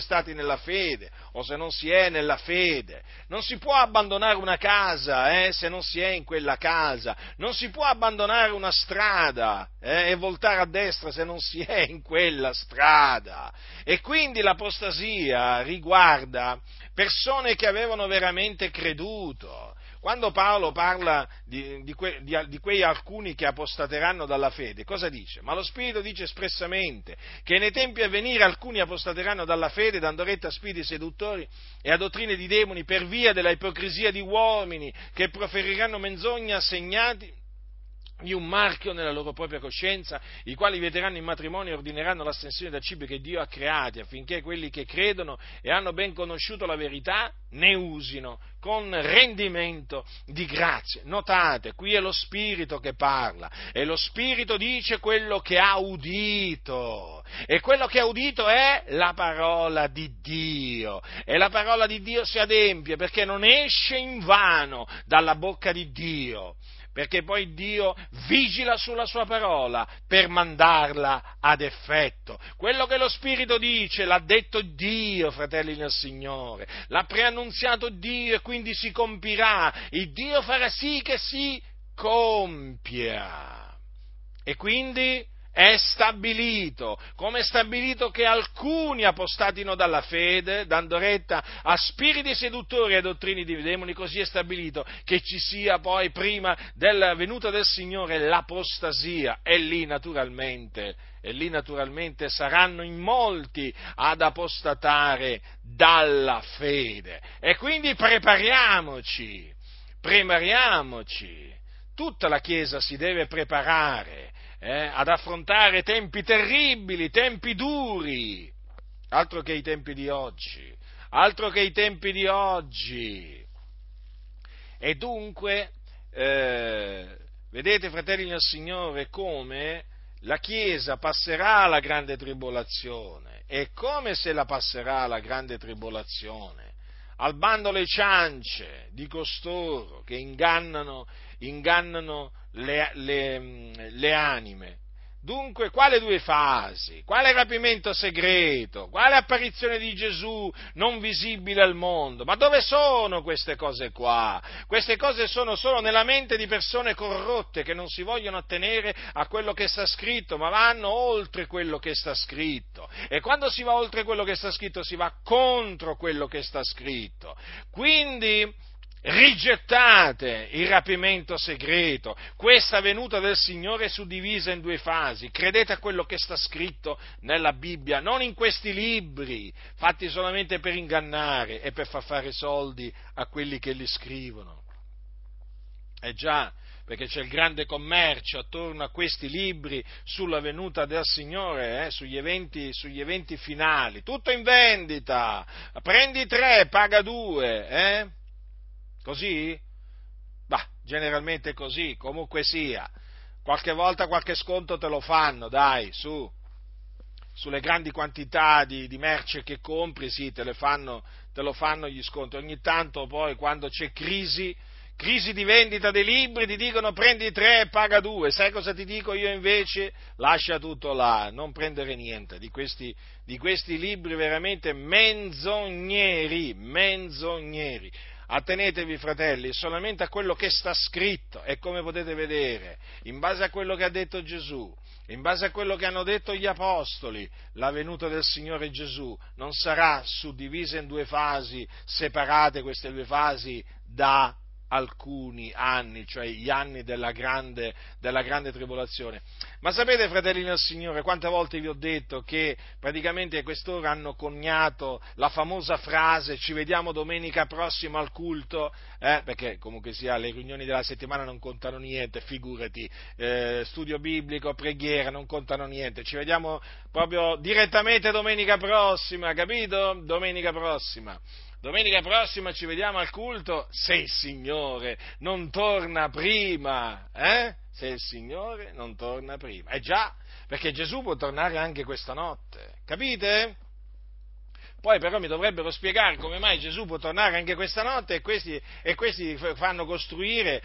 stati nella fede o se non si è nella fede. Non si può abbandonare una casa se non si è in quella casa, non si può abbandonare una strada e voltare a destra se non si è in quella strada. E quindi l'apostasia riguarda persone che avevano veramente creduto. Quando Paolo parla di quei alcuni che apostateranno dalla fede, cosa dice? Ma lo Spirito dice espressamente che nei tempi a venire alcuni apostateranno dalla fede, dando retta a spiriti seduttori e a dottrine di demoni, per via della ipocrisia di uomini che proferiranno menzogna, segnati di un marchio nella loro propria coscienza, i quali vieteranno il matrimonio e ordineranno l'astensione da cibi che Dio ha creati, affinché quelli che credono e hanno ben conosciuto la verità ne usino con rendimento di grazie. Notate, qui è lo Spirito che parla, e lo Spirito dice quello che ha udito, e quello che ha udito è la parola di Dio, e la parola di Dio si adempie, perché non esce invano dalla bocca di Dio, perché poi Dio vigila sulla sua parola per mandarla ad effetto. Quello che lo Spirito dice l'ha detto Dio, fratelli nel Signore, l'ha preannunziato Dio e quindi si compirà. Il Dio farà sì che si compia. E quindi è stabilito, come è stabilito che alcuni apostatino dalla fede, dando retta a spiriti seduttori e a dottrine di demoni, così è stabilito che ci sia poi, prima della venuta del Signore, l'apostasia, e lì naturalmente saranno in molti ad apostatare dalla fede. E quindi prepariamoci, tutta la Chiesa si deve preparare ad affrontare tempi terribili, tempi duri, altro che i tempi di oggi. E dunque, vedete, fratelli nel Signore, come la Chiesa passerà la grande tribolazione, e come se la passerà la grande tribolazione, al bando le ciance di costoro che ingannano le anime. Dunque, quale due fasi? Quale rapimento segreto? Quale apparizione di Gesù non visibile al mondo? Ma dove sono queste cose qua? Queste cose sono solo nella mente di persone corrotte che non si vogliono attenere a quello che sta scritto, ma vanno oltre quello che sta scritto. E quando si va oltre quello che sta scritto, si va contro quello che sta scritto. Quindi rigettate il rapimento segreto. Questa venuta del Signore è suddivisa in due fasi. Credete a quello che sta scritto nella Bibbia, non in questi libri fatti solamente per ingannare e per far fare soldi a quelli che li scrivono. Eh già, perché c'è il grande commercio attorno a questi libri sulla venuta del Signore, sugli eventi finali. Tutto in vendita. Prendi 3, paga 2, Così? Bah, generalmente così, comunque sia. Qualche volta qualche sconto te lo fanno, dai, sulle grandi quantità di merce che compri, sì, te lo fanno gli sconti. Ogni tanto poi, quando c'è crisi di vendita dei libri, ti dicono prendi 3 e paga 2. Sai cosa ti dico io invece? Lascia tutto là, non prendere niente di questi libri veramente menzogneri. Attenetevi, fratelli, solamente a quello che sta scritto, e come potete vedere, in base a quello che ha detto Gesù, in base a quello che hanno detto gli apostoli, la venuta del Signore Gesù non sarà suddivisa in due fasi, separate queste due fasi da alcuni anni, cioè gli anni della grande tribolazione. Ma sapete, fratelli nel Signore, quante volte vi ho detto che praticamente a quest'ora hanno coniato la famosa frase "ci vediamo domenica prossima al culto", perché comunque sia le riunioni della settimana non contano niente, figurati, studio biblico, preghiera non contano niente, ci vediamo proprio direttamente domenica prossima, capito? Domenica prossima ci vediamo al culto, se il Signore non torna prima, eh? E già, perché Gesù può tornare anche questa notte, capite? Poi però mi dovrebbero spiegare come mai Gesù può tornare anche questa notte e questi fanno costruire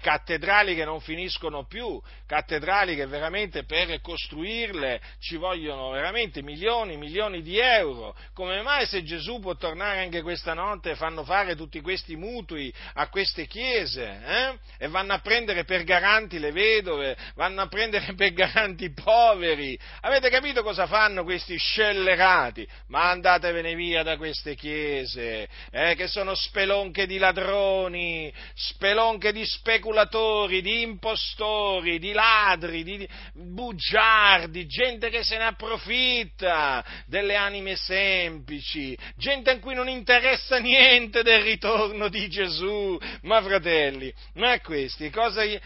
cattedrali che non finiscono più, cattedrali che veramente per costruirle ci vogliono veramente milioni di euro. Come mai, se Gesù può tornare anche questa notte, fanno fare tutti questi mutui a queste chiese, eh? E vanno a prendere per garanti le vedove, vanno a prendere per garanti i poveri. Avete capito cosa fanno questi scellerati? Ma andatevene via da queste chiese, che sono spelonche di ladroni, spelonche di speculatori, di impostori, di ladri, di bugiardi, gente che se ne approfitta delle anime semplici, gente a cui non interessa niente del ritorno di Gesù. Ma fratelli, ma a questi cosa gli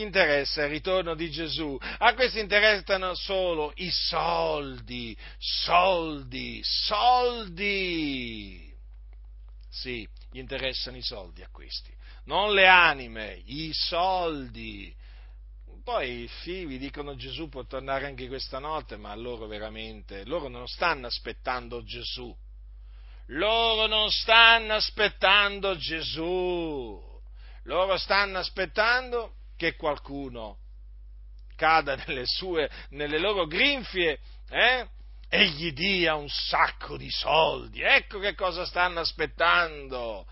interessa il ritorno di Gesù? A questi interessano solo i soldi. Sì, gli interessano i soldi a questi, non le anime, i soldi. Poi sì, vi dicono Gesù può tornare anche questa notte, ma loro non stanno aspettando Gesù. Loro stanno aspettando che qualcuno cada nelle loro grinfie, e gli dia un sacco di soldi. Ecco che cosa stanno aspettando,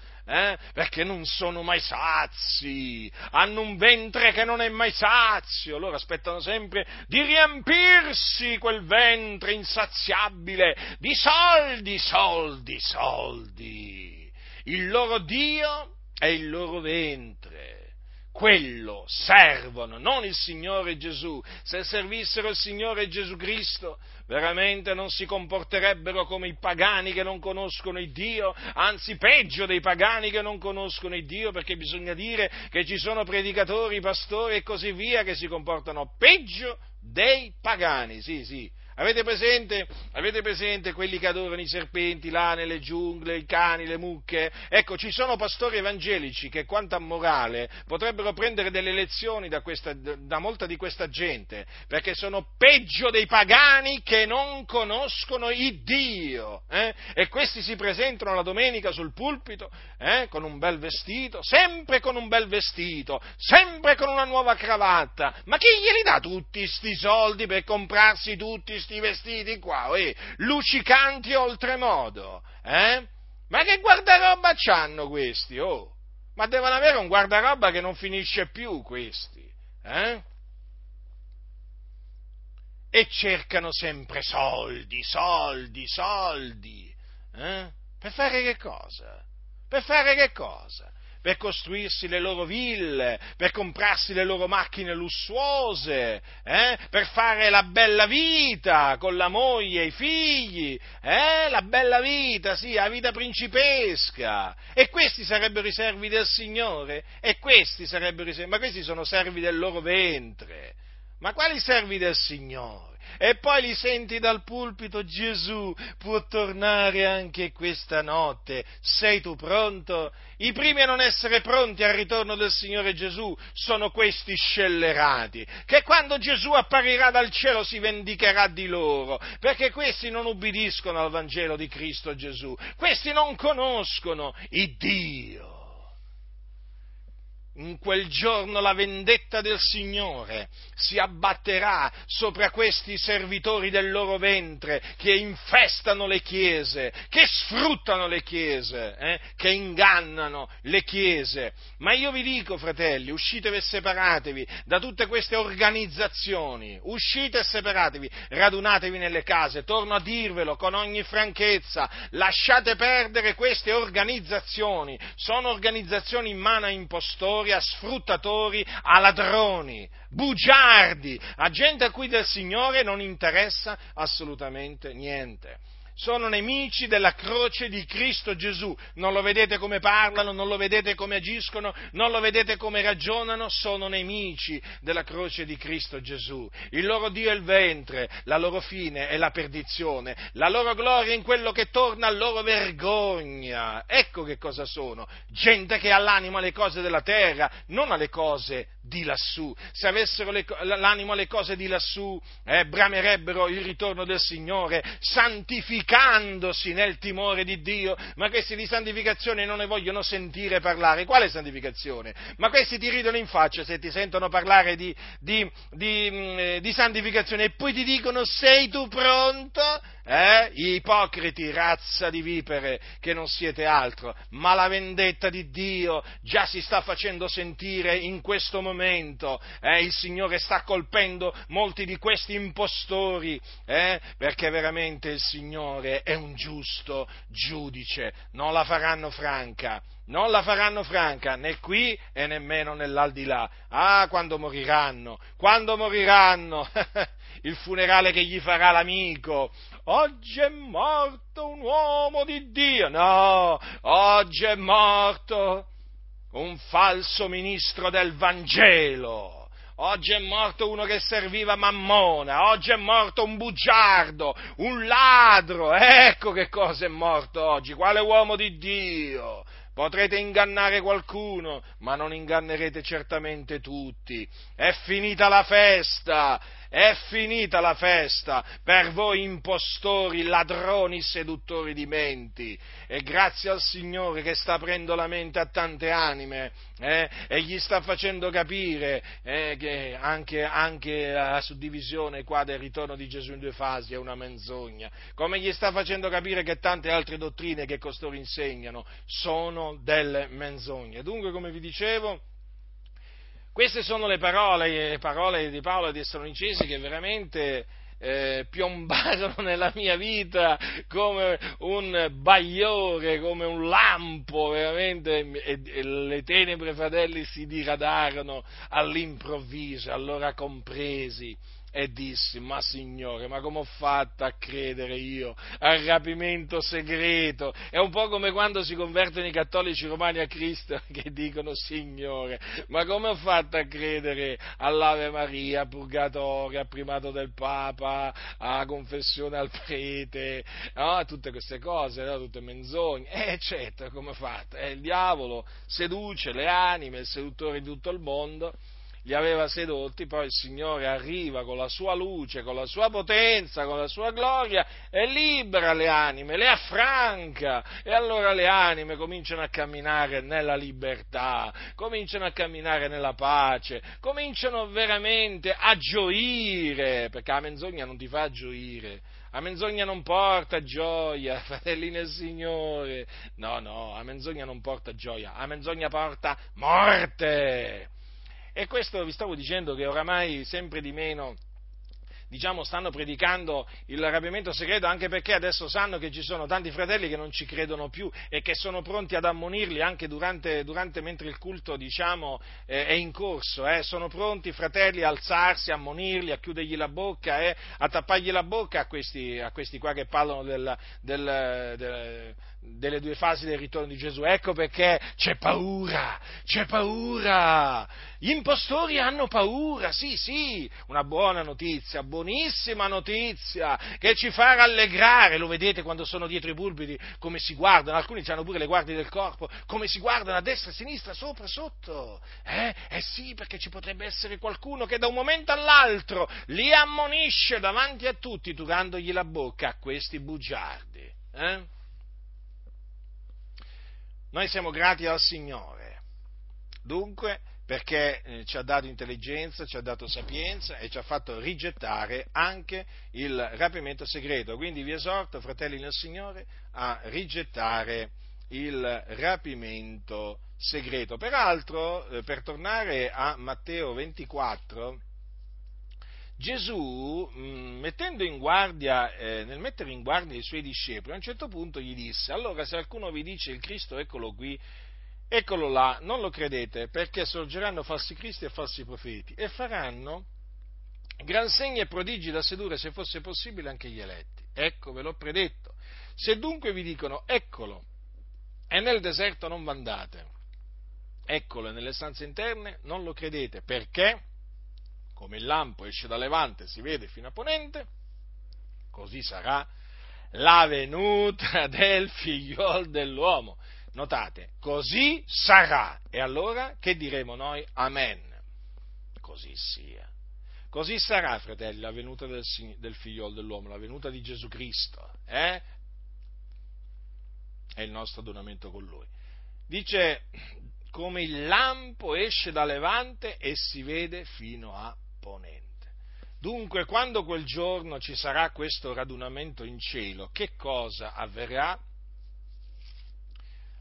perché non sono mai sazi, hanno un ventre che non è mai sazio, loro aspettano sempre di riempirsi quel ventre insaziabile di soldi. Il loro Dio è il loro ventre. Quello servono, non il Signore Gesù. Se servissero il Signore Gesù Cristo, veramente non si comporterebbero come i pagani che non conoscono il Dio, anzi peggio dei pagani che non conoscono il Dio, perché bisogna dire che ci sono predicatori, pastori e così via che si comportano peggio dei pagani, sì. Avete presente quelli che adorano i serpenti, l'ane, le giungle, i cani, le mucche? Ecco, ci sono pastori evangelici che, quanto a morale, potrebbero prendere delle lezioni da molta di questa gente, perché sono peggio dei pagani che non conoscono il Dio, E questi si presentano la domenica sul pulpito, con un bel vestito, sempre con una nuova cravatta. Ma chi glieli dà tutti sti soldi per comprarsi tutti sti vestiti qua, luccicanti oltremodo, Ma che guardaroba c'hanno questi, Ma devono avere un guardaroba che non finisce più questi, E cercano sempre soldi, Per fare che cosa? Per costruirsi le loro ville, per comprarsi le loro macchine lussuose, per fare la bella vita con la moglie e i figli, la bella vita, sì, la vita principesca. E questi sarebbero i servi del Signore? Ma questi sono servi del loro ventre. Ma quali servi del Signore? E poi li senti dal pulpito: Gesù può tornare anche questa notte, sei tu pronto? I primi a non essere pronti al ritorno del Signore Gesù sono questi scellerati, che quando Gesù apparirà dal cielo si vendicherà di loro, perché questi non ubbidiscono al Vangelo di Cristo Gesù, questi non conoscono il Dio. In quel giorno la vendetta del Signore si abbatterà sopra questi servitori del loro ventre che infestano le chiese, che sfruttano le chiese, che ingannano le chiese. Ma io vi dico, fratelli, uscitevi e separatevi da tutte queste organizzazioni, uscite e separatevi, radunatevi nelle case, torno a dirvelo con ogni franchezza, lasciate perdere queste organizzazioni, sono organizzazioni in mano a impostori, a sfruttatori, a ladroni, bugiardi, a gente a cui del Signore non interessa assolutamente niente. Sono nemici della croce di Cristo Gesù. Non lo vedete come parlano, non lo vedete come agiscono, non lo vedete come ragionano, sono nemici della croce di Cristo Gesù. Il loro Dio è il ventre, la loro fine è la perdizione, la loro gloria è in quello che torna, la loro vergogna. Ecco che cosa sono, gente che ha l'anima alle cose della terra, non alle cose di lassù. Se avessero l'animo alle cose di lassù, bramerebbero il ritorno del Signore, santificandosi nel timore di Dio. Ma questi di santificazione non ne vogliono sentire parlare. Quale santificazione? Ma questi ti ridono in faccia se ti sentono parlare di santificazione, e poi ti dicono: sei tu pronto? Ipocriti, razza di vipere, che non siete altro, ma la vendetta di Dio già si sta facendo sentire in questo momento, il Signore sta colpendo molti di questi impostori, perché veramente il Signore è un giusto giudice, non la faranno franca, né qui e nemmeno nell'aldilà. Quando moriranno, il funerale che gli farà l'amico: oggi è morto un uomo di Dio. No, oggi è morto un falso ministro del Vangelo. Oggi è morto uno che serviva Mammona, oggi è morto un bugiardo, un ladro. Ecco che cosa è morto oggi, quale uomo di Dio. Potrete ingannare qualcuno, ma non ingannerete certamente tutti. È finita la festa per voi impostori, ladroni, seduttori di menti. E grazie al Signore che sta aprendo la mente a tante anime, e gli sta facendo capire che anche la suddivisione qua del ritorno di Gesù in due fasi è una menzogna, come gli sta facendo capire che tante altre dottrine che costoro insegnano sono delle menzogne. Dunque, come vi dicevo, queste sono le parole di Paolo ai Tessalonicesi che veramente piombarono nella mia vita come un bagliore, come un lampo, veramente, e le tenebre, fratelli, si diradarono all'improvviso. Allora compresi e dissi: ma Signore, ma come ho fatto a credere io al rapimento segreto? È un po' come quando si convertono i cattolici romani a Cristo, che dicono: Signore, ma come ho fatto a credere all'Ave Maria, al Purgatorio, al primato del Papa, alla confessione al prete, no? Tutte queste cose, no? Tutte menzogne, eccetera, come ho fatto? Il diavolo seduce le anime, il seduttore di tutto il mondo, li aveva sedotti, poi il Signore arriva con la sua luce, con la sua potenza, con la sua gloria e libera le anime, le affranca, e allora le anime cominciano a camminare nella libertà, cominciano a camminare nella pace, cominciano veramente a gioire, perché la menzogna non ti fa gioire. La menzogna non porta gioia, fratelli nel Signore. No, la menzogna non porta gioia, la menzogna porta morte. E questo vi stavo dicendo, che oramai sempre di meno, diciamo, stanno predicando il rapimento segreto, anche perché adesso sanno che ci sono tanti fratelli che non ci credono più e che sono pronti ad ammonirli anche mentre il culto, diciamo, è in corso. Sono pronti, fratelli, a alzarsi, a ammonirli, a chiudergli la bocca, a tappargli la bocca a questi qua che parlano delle due fasi del ritorno di Gesù. Ecco perché c'è paura, gli impostori hanno paura, sì, una buona notizia, buonissima notizia, che ci fa rallegrare. Lo vedete quando sono dietro i pulpiti, come si guardano, alcuni hanno pure le guardie del corpo, come si guardano a destra, a sinistra, sopra, sotto, sì, perché ci potrebbe essere qualcuno che da un momento all'altro li ammonisce davanti a tutti, turandogli la bocca a questi bugiardi, Noi siamo grati al Signore, dunque, perché ci ha dato intelligenza, ci ha dato sapienza e ci ha fatto rigettare anche il rapimento segreto. Quindi vi esorto, fratelli nel Signore, a rigettare il rapimento segreto. Peraltro, per tornare a Matteo 24, Gesù, nel mettere in guardia i suoi discepoli, a un certo punto gli disse: allora, se qualcuno vi dice il Cristo, eccolo qui, eccolo là, non lo credete, perché sorgeranno falsi cristi e falsi profeti, e faranno gran segni e prodigi da sedurre, se fosse possibile, anche gli eletti. Ecco, ve l'ho predetto. Se dunque vi dicono: eccolo, e nel deserto non andate, eccolo, e nelle stanze interne, non lo credete, perché come il lampo esce da levante, si vede fino a ponente, così sarà la venuta del Figliol dell'uomo. Notate, così sarà. E allora che diremo noi? Amen. così sia. Così sarà, fratelli, la venuta del Figliolo dell'uomo, la venuta di Gesù Cristo, è il nostro adunamento con Lui. Dice, come il lampo esce da levante e si vede fino a ponente. Dunque, quando quel giorno ci sarà questo radunamento in cielo, che cosa avverrà?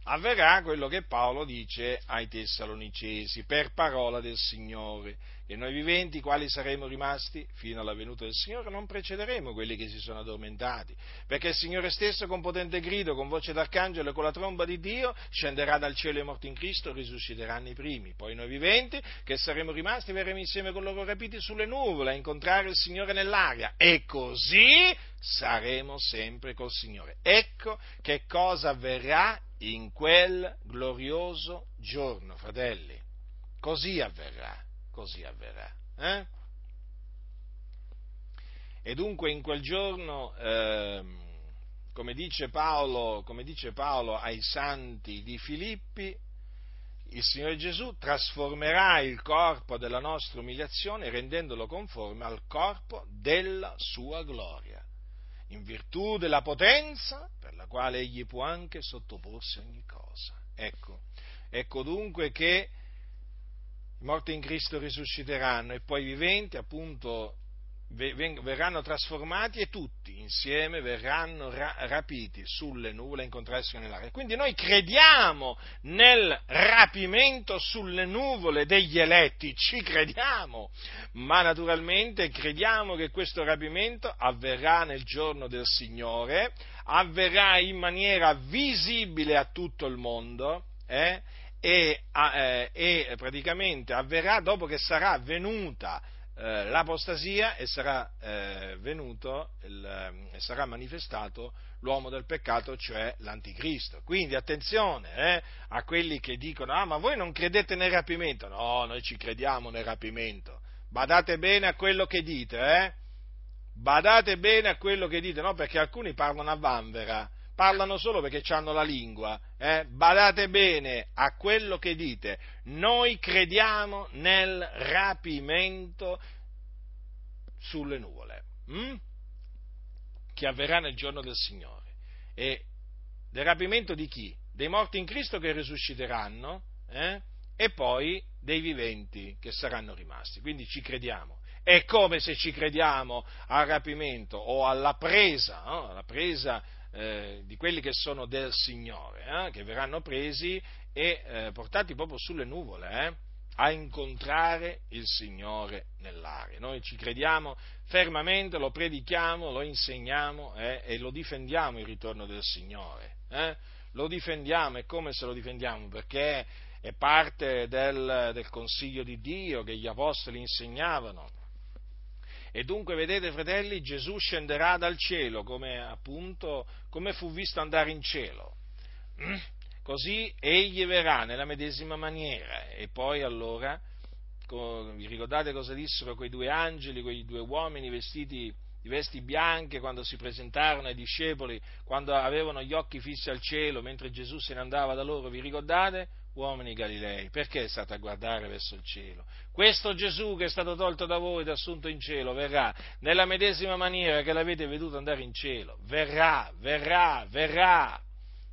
Avverrà quello che Paolo dice ai Tessalonicesi, per parola del Signore, che noi viventi, quali saremo rimasti fino alla venuta del Signore, non precederemo quelli che si sono addormentati, perché il Signore stesso con potente grido, con voce d'arcangelo e con la tromba di Dio scenderà dal cielo e i morti in Cristo risusciteranno i primi, poi noi viventi che saremo rimasti verremo insieme con loro rapiti sulle nuvole a incontrare il Signore nell'aria, e così saremo sempre col Signore. Ecco che cosa avverrà in quel glorioso giorno, fratelli. Così avverrà. E dunque in quel giorno, come dice Paolo ai santi di Filippi, il Signore Gesù trasformerà il corpo della nostra umiliazione rendendolo conforme al corpo della sua gloria, in virtù della potenza per la quale egli può anche sottoporsi ogni cosa. Ecco dunque che i morti in Cristo risusciteranno e poi i viventi appunto verranno trasformati e tutti insieme verranno rapiti sulle nuvole a incontrarsi nell'aria. Quindi noi crediamo nel rapimento sulle nuvole degli eletti, ci crediamo, ma naturalmente crediamo che questo rapimento avverrà nel giorno del Signore, avverrà in maniera visibile a tutto il mondo, e praticamente avverrà dopo che sarà venuta l'apostasia e sarà manifestato l'uomo del peccato, cioè l'anticristo. Quindi attenzione a quelli che dicono: ma voi non credete nel rapimento? No, noi ci crediamo nel rapimento. Badate bene a quello che dite, no? Perché alcuni parlano a vanvera, parlano solo perché hanno la lingua. Badate bene a quello che dite. Noi crediamo nel rapimento sulle nuvole, che avverrà nel giorno del Signore. E del rapimento di chi? Dei morti in Cristo che risusciteranno, e poi dei viventi che saranno rimasti. Quindi ci crediamo. È come se ci crediamo al rapimento o alla presa, no? Alla presa di quelli che sono del Signore, che verranno presi e portati proprio sulle nuvole a incontrare il Signore nell'aria. Noi ci crediamo fermamente, lo predichiamo, lo insegniamo e lo difendiamo il ritorno del Signore. Lo difendiamo, è come se lo difendiamo, perché è parte del consiglio di Dio che gli apostoli insegnavano. E dunque, vedete, fratelli, Gesù scenderà dal cielo, come fu visto andare in cielo. Così egli verrà nella medesima maniera. E poi allora, vi ricordate cosa dissero quei due angeli, quei due uomini vestiti di vesti bianche quando si presentarono ai discepoli, quando avevano gli occhi fissi al cielo, mentre Gesù se ne andava da loro, vi ricordate? Uomini Galilei, perché state a guardare verso il cielo? Questo Gesù che è stato tolto da voi ed assunto in cielo verrà nella medesima maniera che l'avete veduto andare in cielo. Verrà.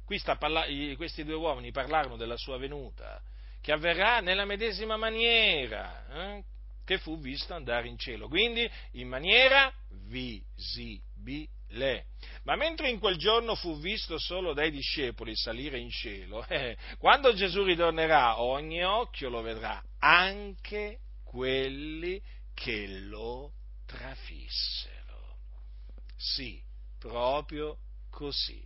Questi due uomini parlarono della sua venuta, che avverrà nella medesima maniera che fu visto andare in cielo, quindi in maniera visibile. Ma mentre in quel giorno fu visto solo dai discepoli salire in cielo, quando Gesù ritornerà ogni occhio lo vedrà, anche quelli che lo trafissero. Sì, proprio così.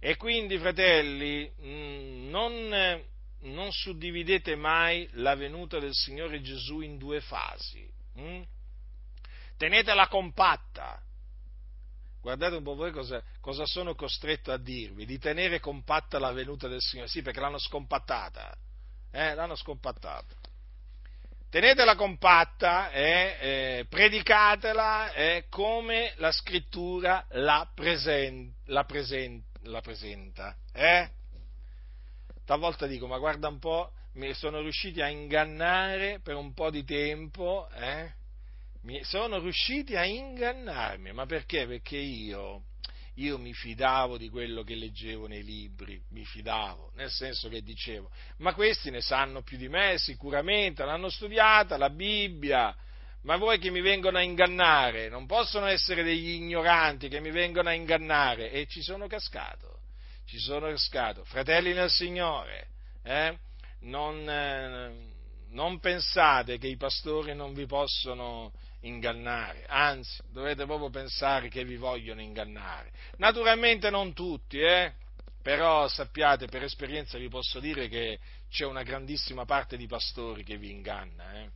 E quindi, fratelli, non suddividete mai la venuta del Signore Gesù in due fasi. Tenetela compatta. Guardate un po' voi cosa sono costretto a dirvi, di tenere compatta la venuta del Signore. Sì, perché l'hanno scompattata. Tenetela compatta e predicatela come la Scrittura la presenta. Talvolta dico, ma guarda un po', sono riusciti a ingannare per un po' di tempo, sono riusciti a ingannarmi, ma perché? Perché io mi fidavo di quello che leggevo nei libri, mi fidavo, nel senso che dicevo, ma questi ne sanno più di me sicuramente, l'hanno studiata la Bibbia, ma voi che mi vengono a ingannare, non possono essere degli ignoranti che mi vengono a ingannare, e ci sono cascato, fratelli nel Signore, non pensate che i pastori non vi possono ingannare, anzi, dovete proprio pensare che vi vogliono ingannare. Naturalmente non tutti, però sappiate, per esperienza vi posso dire che c'è una grandissima parte di pastori che vi inganna,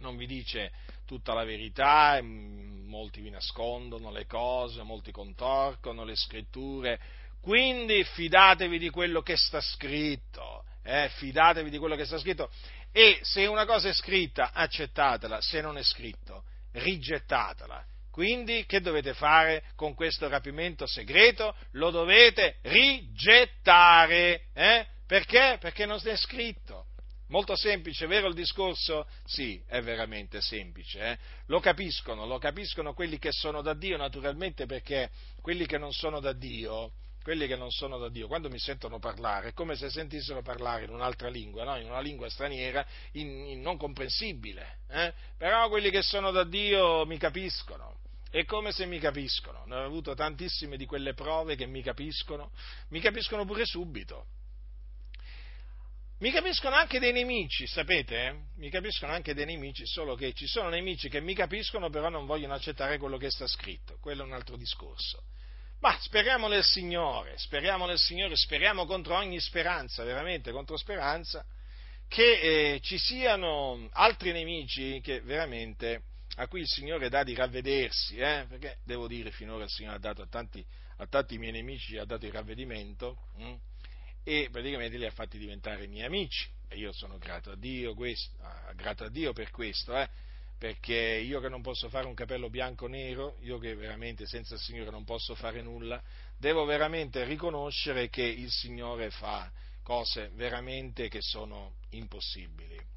non vi dice tutta la verità, molti vi nascondono le cose, molti contorcono le scritture, quindi fidatevi di quello che sta scritto, fidatevi di quello che sta scritto. E se una cosa è scritta, accettatela, se non è scritto, rigettatela. Quindi che dovete fare con questo rapimento segreto? Lo dovete rigettare, Perché? Perché non è scritto. Molto semplice, vero il discorso? Sì, è veramente semplice, Lo capiscono quelli che sono da Dio, naturalmente, perché quelli che non sono da Dio, quando mi sentono parlare, è come se sentissero parlare in un'altra lingua, no? In una lingua straniera, in non comprensibile. Però quelli che sono da Dio mi capiscono, è come se mi capiscono. Ne ho avuto tantissime di quelle prove che mi capiscono pure subito. Mi capiscono anche dei nemici, sapete? Mi capiscono anche dei nemici, solo che ci sono nemici che mi capiscono, però non vogliono accettare quello che sta scritto. Quello è un altro discorso. Ma speriamo nel Signore, speriamo contro ogni speranza, veramente contro speranza, che ci siano altri nemici che veramente a cui il Signore dà di ravvedersi, perché devo dire finora il Signore ha dato a tanti miei nemici, ha dato il ravvedimento e praticamente li ha fatti diventare miei amici, e io sono grato a Dio per questo, perché io che non posso fare un capello bianco nero, io che veramente senza il Signore non posso fare nulla, devo veramente riconoscere che il Signore fa cose veramente che sono impossibili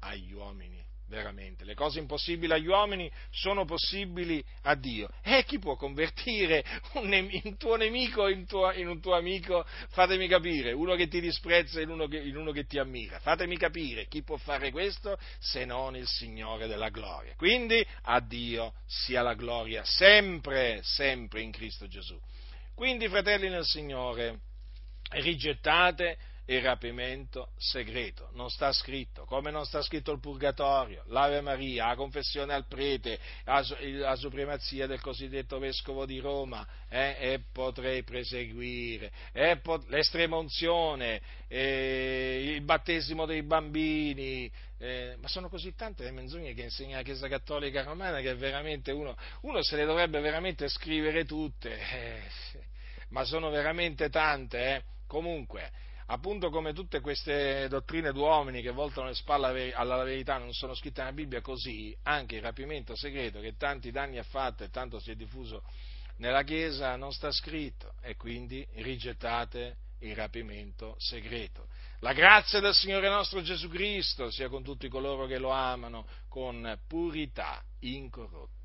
agli uomini, veramente. Le cose impossibili agli uomini sono possibili a Dio. E chi può convertire un tuo nemico in un tuo amico? Fatemi capire, uno che ti disprezza in uno che ti ammira. Fatemi capire, chi può fare questo se non il Signore della gloria? Quindi a Dio sia la gloria sempre, sempre in Cristo Gesù. Quindi, fratelli nel Signore, rigettate il rapimento segreto, non sta scritto, come non sta scritto il purgatorio, l'Ave Maria, la confessione al prete, la supremazia del cosiddetto vescovo di Roma, e potrei proseguire, l'estrema unzione, il battesimo dei bambini, ma sono così tante le menzogne che insegna la Chiesa Cattolica Romana che veramente uno se le dovrebbe veramente scrivere tutte, ma sono veramente tante, comunque. Appunto, come tutte queste dottrine d'uomini che voltano le spalle alla verità non sono scritte nella Bibbia, così anche il rapimento segreto, che tanti danni ha fatto e tanto si è diffuso nella Chiesa, non sta scritto, e quindi rigettate il rapimento segreto. La grazia del Signore nostro Gesù Cristo sia con tutti coloro che lo amano con purità incorrotta.